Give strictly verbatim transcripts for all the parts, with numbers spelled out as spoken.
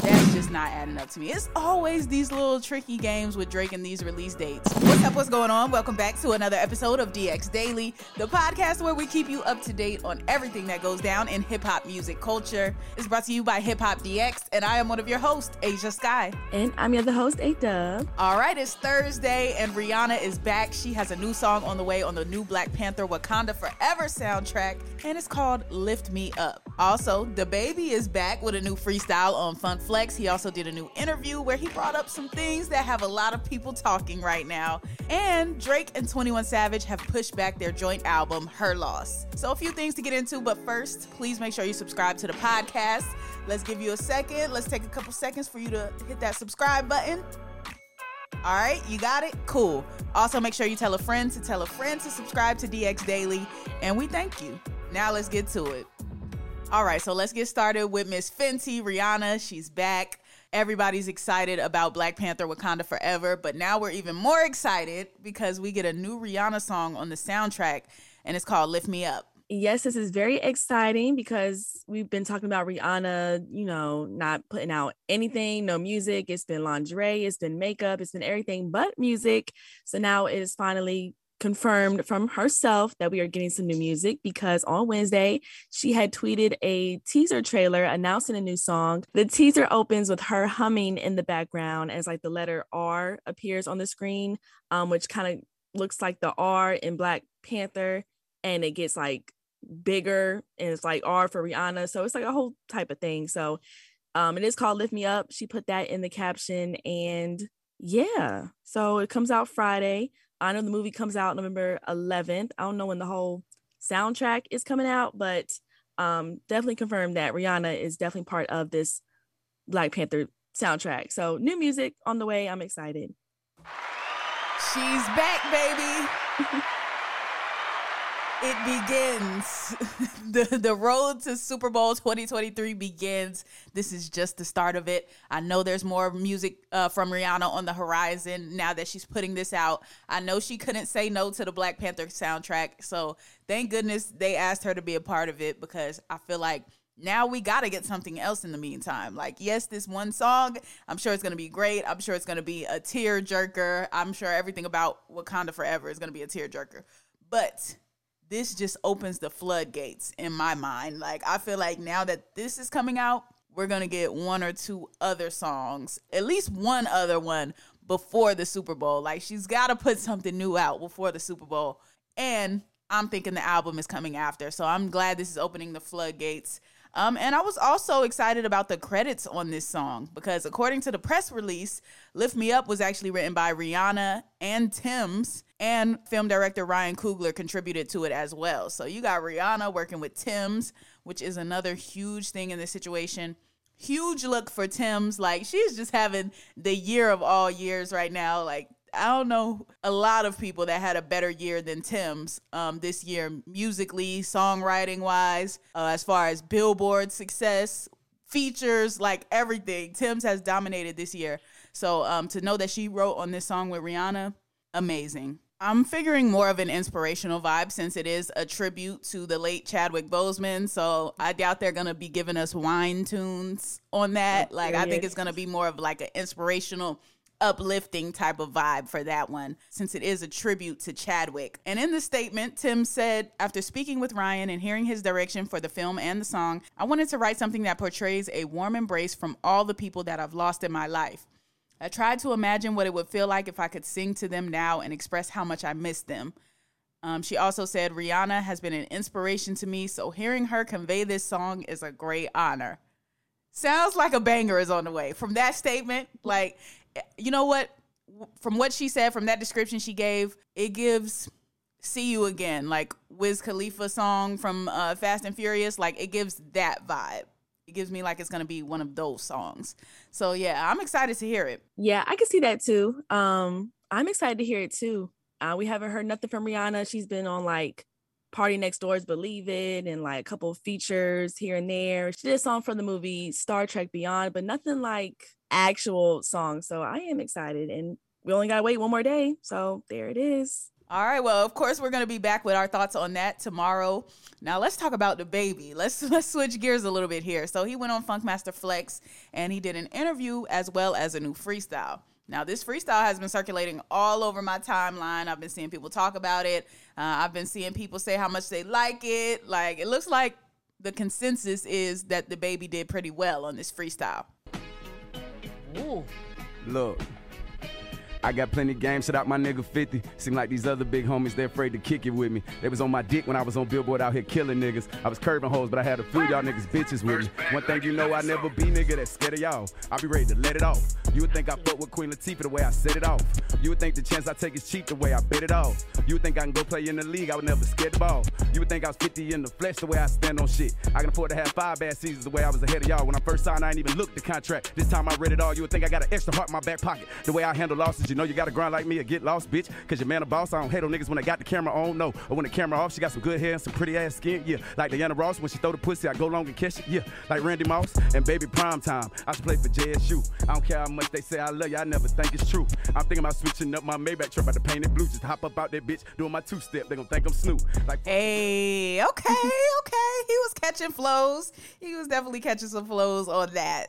That's just not adding up to me. It's always these little tricky games with Drake and these release dates. What's up? What's going on? Welcome back to another episode of D X Daily, the podcast where we keep you up to date on everything that goes down in hip-hop music culture. It's brought to you by Hip-Hop D X, and I am one of your hosts, Asia Sky. And I'm your other host, A-Dub. All right, it's Thursday, and Rihanna is back. She has a new song on the way on the new Black Panther Wakanda Forever soundtrack, and it's called Lift Me Up. Also, DaBaby is back with a new freestyle on Fun Flex. He also did a new interview where he brought up some things that have a lot of people talking right now. And Drake and twenty-one Savage have pushed back their joint album, Her Loss. So a few things to get into, but first, please make sure you subscribe to the podcast. Let's give you a second. Let's take a couple seconds for you to hit that subscribe button. All right, you got it? Cool. Also, make sure you tell a friend to tell a friend to subscribe to D X Daily, and we thank you. Now let's get to it. All right, so let's get started with Miss Fenty, Rihanna. She's back. Everybody's excited about Black Panther Wakanda Forever, but now we're even more excited because we get a new Rihanna song on the soundtrack, and it's called Lift Me Up. Yes, this is very exciting because we've been talking about Rihanna, you know, not putting out anything, no music. It's been lingerie, it's been makeup, it's been everything but music. So now it is finally confirmed from herself that we are getting some new music, because on Wednesday she had tweeted a teaser trailer announcing a new song. The teaser opens with her humming in the background as like the letter R appears on the screen, um, which kind of looks like the R in Black Panther, and it gets like bigger, and it's like R for Rihanna. So it's like a whole type of thing. So um, it is called Lift Me Up. She put that in the caption, and yeah, so it comes out Friday. I know the movie comes out November eleventh. I don't know when the whole soundtrack is coming out, but um, definitely confirmed that Rihanna is definitely part of this Black Panther soundtrack. So new music on the way. I'm excited. She's back, baby. It begins. the the road to Super Bowl twenty twenty-three begins. This is just the start of it. I know there's more music uh, from Rihanna on the horizon now that she's putting this out. I know she couldn't say no to the Black Panther soundtrack, so thank goodness they asked her to be a part of it, because I feel like now we got to get something else in the meantime. Like, yes, this one song, I'm sure it's going to be great. I'm sure it's going to be a tear jerker. I'm sure everything about Wakanda Forever is going to be a tear jerker. But this just opens the floodgates in my mind. Like, I feel like now that this is coming out, we're going to get one or two other songs, at least one other one before the Super Bowl. Like, she's got to put something new out before the Super Bowl. And I'm thinking the album is coming after. So I'm glad this is opening the floodgates. Um, and I was also excited about the credits on this song, because according to the press release, Lift Me Up was actually written by Rihanna and Timms, and film director Ryan Coogler contributed to it as well. So you got Rihanna working with Timms, which is another huge thing in this situation. Huge look for Timms. Like, she's just having the year of all years right now. Like, I don't know a lot of people that had a better year than Timms um, this year, musically, songwriting-wise, uh, as far as Billboard success, features, like everything. Timms has dominated this year. So um, to know that she wrote on this song with Rihanna, amazing. I'm figuring more of an inspirational vibe, since it is a tribute to the late Chadwick Boseman. So I doubt they're going to be giving us whine tunes on that. Like, I think it's going to be more of like an inspirational, uplifting type of vibe for that one, since it is a tribute to Chadwick. And in the statement, Tim said, after speaking with Ryan and hearing his direction for the film and the song, I wanted to write something that portrays a warm embrace from all the people that I've lost in my life. I tried to imagine what it would feel like if I could sing to them now and express how much I miss them. Um, she also said, Rihanna has been an inspiration to me, so hearing her convey this song is a great honor. Sounds like a banger is on the way. From that statement, like, you know what? From what she said, from that description she gave, it gives See You Again, like Wiz Khalifa song from uh, Fast and Furious. Like, it gives that vibe. It gives me like it's going to be one of those songs. So, yeah, I'm excited to hear it. Yeah, I can see that, too. Um, I'm excited to hear it, too. Uh, we haven't heard nothing from Rihanna. She's been on like Party Next Door's Believe It and like a couple of features here and there. She did a song from the movie Star Trek Beyond, but nothing like actual song. So I am excited, and we only gotta wait one more day. So there it is. All right. Well, of course, we're going to be back with our thoughts on that tomorrow. Now, let's talk about DaBaby. Let's let's switch gears a little bit here. So he went on Funkmaster Flex and he did an interview as well as a new freestyle. Now, this freestyle has been circulating all over my timeline. I've been seeing people talk about it. Uh, I've been seeing people say how much they like it. Like, it looks like the consensus is that DaBaby did pretty well on this freestyle. Ooh. Look. I got plenty of games, shout out my nigga fifty. Seem like these other big homies, they're afraid to kick it with me. They was on my dick when I was on Billboard out here killing niggas. I was curving hoes, but I had a few y'all niggas bitches with me. One thing you know, I never be nigga that's scared of y'all. I be ready to let it off. You would think I fuck with Queen Latifah the way I set it off. You would think the chance I take is cheap the way I bet it off. You would think I can go play in the league, I would never scared the ball. You would think I was fifty in the flesh the way I stand on shit. I can afford to have five bad seasons the way I was ahead of y'all. When I first signed, I ain't even looked the contract. This time I read it all. You would think I got an extra heart in my back pocket the way I handle losses. You know you gotta grind like me or get lost, bitch. Cause your man a boss. I don't hate on niggas when they got the camera on, no. Or when the camera off, she got some good hair and some pretty ass skin, yeah. Like Diana Ross, when she throw the pussy, I go long and catch it, yeah. Like Randy Moss and Baby Prime Time. I should play for J S U. I don't care how much they say I love you, I never think it's true. I'm thinking about switching up my Maybach trip out the painted blue. Just hop up out that bitch, doing my two-step. They gonna think I'm Snoop. Like, hey, okay, okay. He was catching flows. He was definitely catching some flows on that.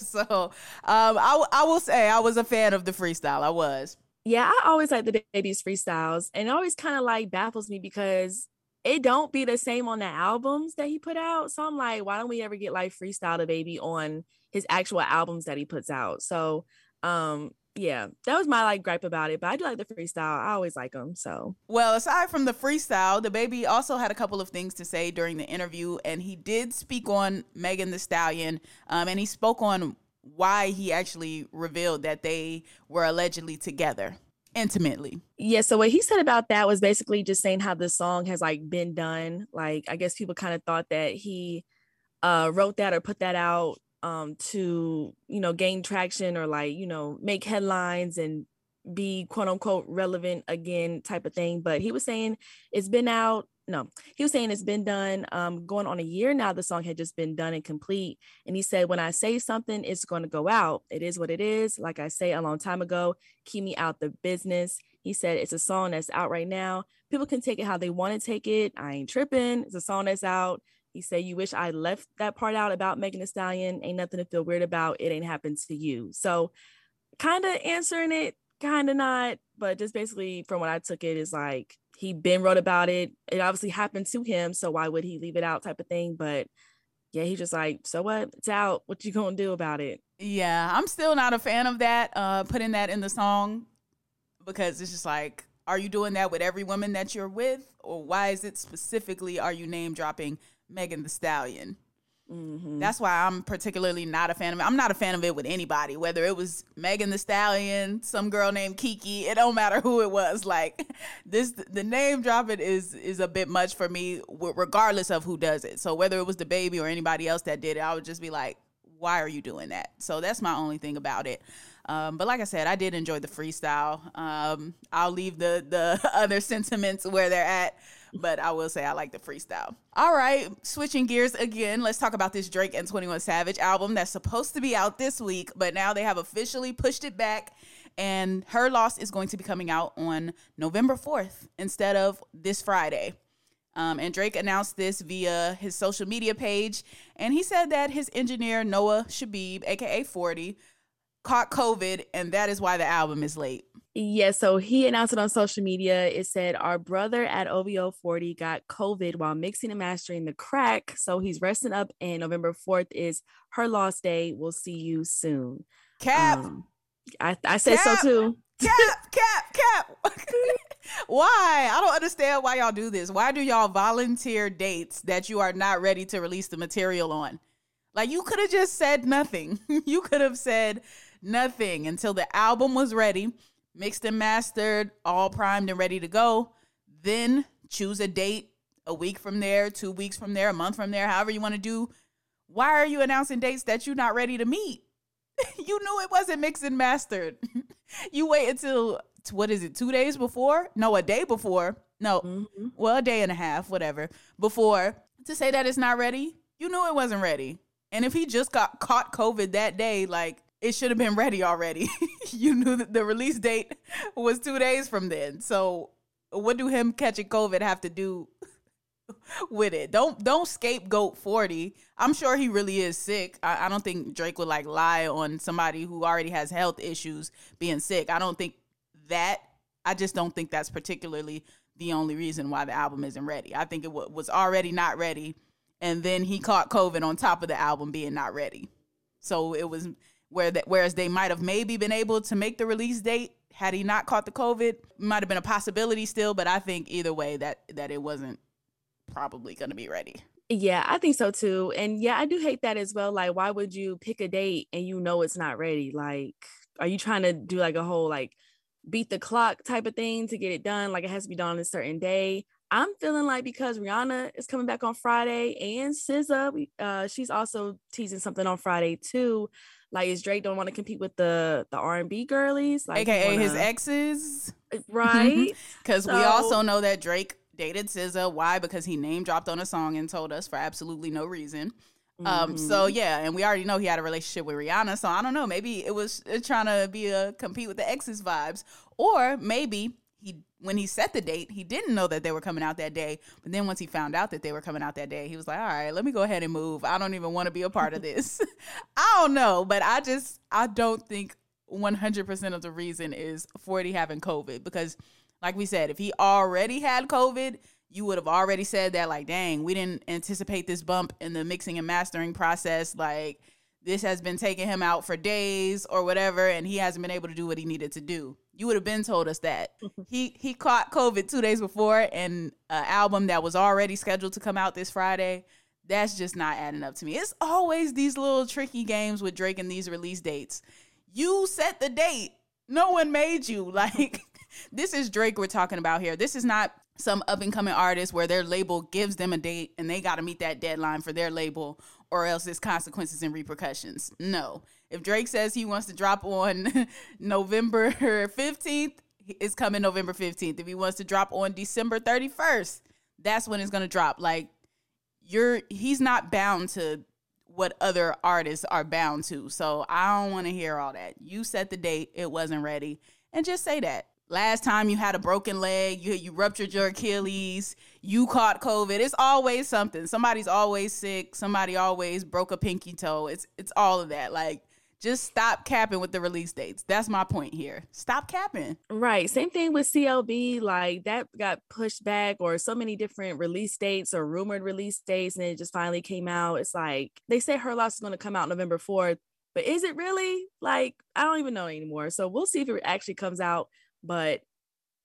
So um, I, I will say I was a fan of the freestyle. I was. Yeah, I always like the DaBaby's freestyles, and it always kind of like baffles me because it don't be the same on the albums that he put out. So I'm like, why don't we ever get like freestyle DaBaby on his actual albums that he puts out? So um yeah, that was my like gripe about it, but I do like the freestyle. I always like them. So, well, aside from the freestyle, DaBaby also had a couple of things to say during the interview, and he did speak on Megan Thee Stallion, um and he spoke on why he actually revealed that they were allegedly together intimately. Yeah, so what he said about that was basically just saying how the song has like been done. Like, I guess people kind of thought that he uh, wrote that or put that out um, to, you know, gain traction or like, you know, make headlines and be quote unquote relevant again type of thing. But he was saying it's been out. No, he was saying it's been done um, going on a year now. The song had just been done and complete. And he said, when I say something, it's going to go out. It is what it is. Like I say a long time ago, keep me out the business. He said, it's a song that's out right now. People can take it how they want to take it. I ain't tripping. It's a song that's out. He said, you wish I left that part out about Megan Thee Stallion. Ain't nothing to feel weird about. It ain't happened to you. So kind of answering it, kind of not. But just basically from what I took it is like, he been wrote about it. It obviously happened to him, so why would he leave it out type of thing? But yeah, he just like, so what? It's out. What you gonna do about it? Yeah, I'm still not a fan of that, uh, putting that in the song, because it's just like, are you doing that with every woman that you're with? Or why is it specifically, are you name dropping Megan Thee Stallion? Mm-hmm. That's why I'm particularly not a fan of it. I'm not a fan of it with anybody, whether it was Megan Thee Stallion, some girl named Kiki, it don't matter who it was. Like this, the name dropping is is a bit much for me, regardless of who does it. So whether it was DaBaby or anybody else that did it, I would just be like, why are you doing that? So that's my only thing about it. Um, but like I said, I did enjoy the freestyle. Um, I'll leave the the other sentiments where they're at. But I will say I like the freestyle. All right, switching gears again. Let's talk about this Drake and twenty-one Savage album that's supposed to be out this week, but now they have officially pushed it back. And Her Loss is going to be coming out on November fourth instead of this Friday. Um, and Drake announced this via his social media page. And he said that his engineer, Noah Shebib, a k a forty, caught COVID, and that is why the album is late. Yeah, so he announced it on social media. It said, our brother at O V O forty got COVID while mixing and mastering the crack. So he's resting up, and November fourth is Her Loss Day. We'll see you soon. Cap. Um, I, I said cap. So too. Cap, cap, cap. Why? I don't understand why y'all do this. Why do y'all volunteer dates that you are not ready to release the material on? Like, you could have just said nothing. You could have said nothing until the album was ready. Mixed and mastered, all primed and ready to go. Then choose a date a week from there, two weeks from there, a month from there, however you want to do. Why are you announcing dates that you're not ready to meet? You knew it wasn't mixed and mastered. You wait until, what is it, two days before? No, a day before no, mm-hmm. well, a day and a half, whatever, before, to say that it's not ready, you knew it wasn't ready. And if he just got caught COVID that day, like, it should have been ready already. You knew that the release date was two days from then. So what do him catching COVID have to do with it? Don't don't scapegoat forty. I'm sure he really is sick. I, I don't think Drake would like lie on somebody who already has health issues being sick. I don't think that. I just don't think that's particularly the only reason why the album isn't ready. I think it w- was already not ready. And then he caught COVID on top of the album being not ready. So it was... Where that, whereas they might have maybe been able to make the release date had he not caught the COVID, might have been a possibility still. But I think either way that that it wasn't probably going to be ready. Yeah, I think so too. And yeah, I do hate that as well. Like, why would you pick a date and you know it's not ready? Like, are you trying to do like a whole like beat the clock type of thing to get it done? Like, it has to be done on a certain day. I'm feeling like because Rihanna is coming back on Friday and S Z A, uh, she's also teasing something on Friday too. Like, is Drake don't want to compete with the, the R and B girlies? Like, A K A wanna... his exes. Right? Because so... we also know that Drake dated S Z A. Why? Because he name dropped on a song and told us for absolutely no reason. Mm-hmm. Um, so, yeah. And we already know he had a relationship with Rihanna. So, I don't know. Maybe it was trying to be a compete with the exes vibes. Or maybe he when he set the date, he didn't know that they were coming out that day. But then once he found out that they were coming out that day, he was like, all right, let me go ahead and move. I don't even want to be a part of this. I don't know. But I just, I don't think one hundred percent of the reason is forty having COVID. Because like we said, if he already had COVID, you would have already said that, like, dang, we didn't anticipate this bump in the mixing and mastering process. Like, this has been taking him out for days or whatever, and he hasn't been able to do what he needed to do. You would have been told us that. He he caught COVID two days before and an album that was already scheduled to come out this Friday. That's just not adding up to me. It's always these little tricky games with Drake and these release dates. You set the date. No one made you. Like, this is Drake we're talking about here. This is not some up-and-coming artist where their label gives them a date and they got to meet that deadline for their label or else there's consequences and repercussions. No. If Drake says he wants to drop on November fifteenth, it's coming November fifteenth. If he wants to drop on December thirty-first, that's when it's going to drop. Like, you're, he's not bound to what other artists are bound to. So I don't want to hear all that. You set the date. It wasn't ready. And just say that. Last time you had a broken leg, you you ruptured your Achilles, you caught COVID. It's always something. Somebody's always sick. Somebody always broke a pinky toe. It's it's all of that. Like, just stop capping with the release dates. That's my point here. Stop capping. Right. Same thing with C L B. Like, that got pushed back, or so many different release dates or rumored release dates, and it just finally came out. It's like, they say Her Loss is going to come out November fourth, but is it really? Like, I don't even know anymore. So we'll see if it actually comes out. But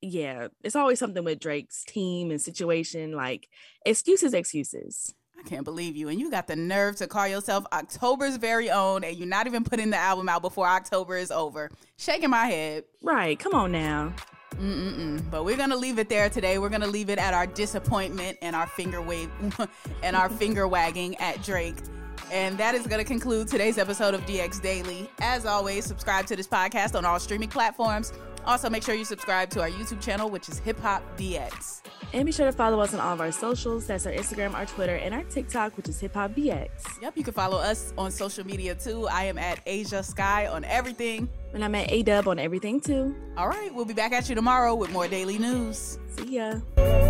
yeah, it's always something with Drake's team and situation, like excuses, excuses. I can't believe you. And you got the nerve to call yourself October's very own and you're not even putting the album out before October is over. Shaking my head. Right. Come on now. Mm-mm-mm. But we're going to leave it there today. We're going to leave it at our disappointment and our finger wave and our finger wagging at Drake. And that is going to conclude today's episode of D X Daily. As always, subscribe to this podcast on all streaming platforms. Also, make sure you subscribe to our YouTube channel, which is Hip-Hop D X. And be sure to follow us on all of our socials. That's our Instagram, our Twitter, and our TikTok, which is Hip-Hop D X. Yep, you can follow us on social media, too. I am at Asia Sky on everything. And I'm at A-Dub on everything, too. All right, we'll be back at you tomorrow with more daily news. See ya.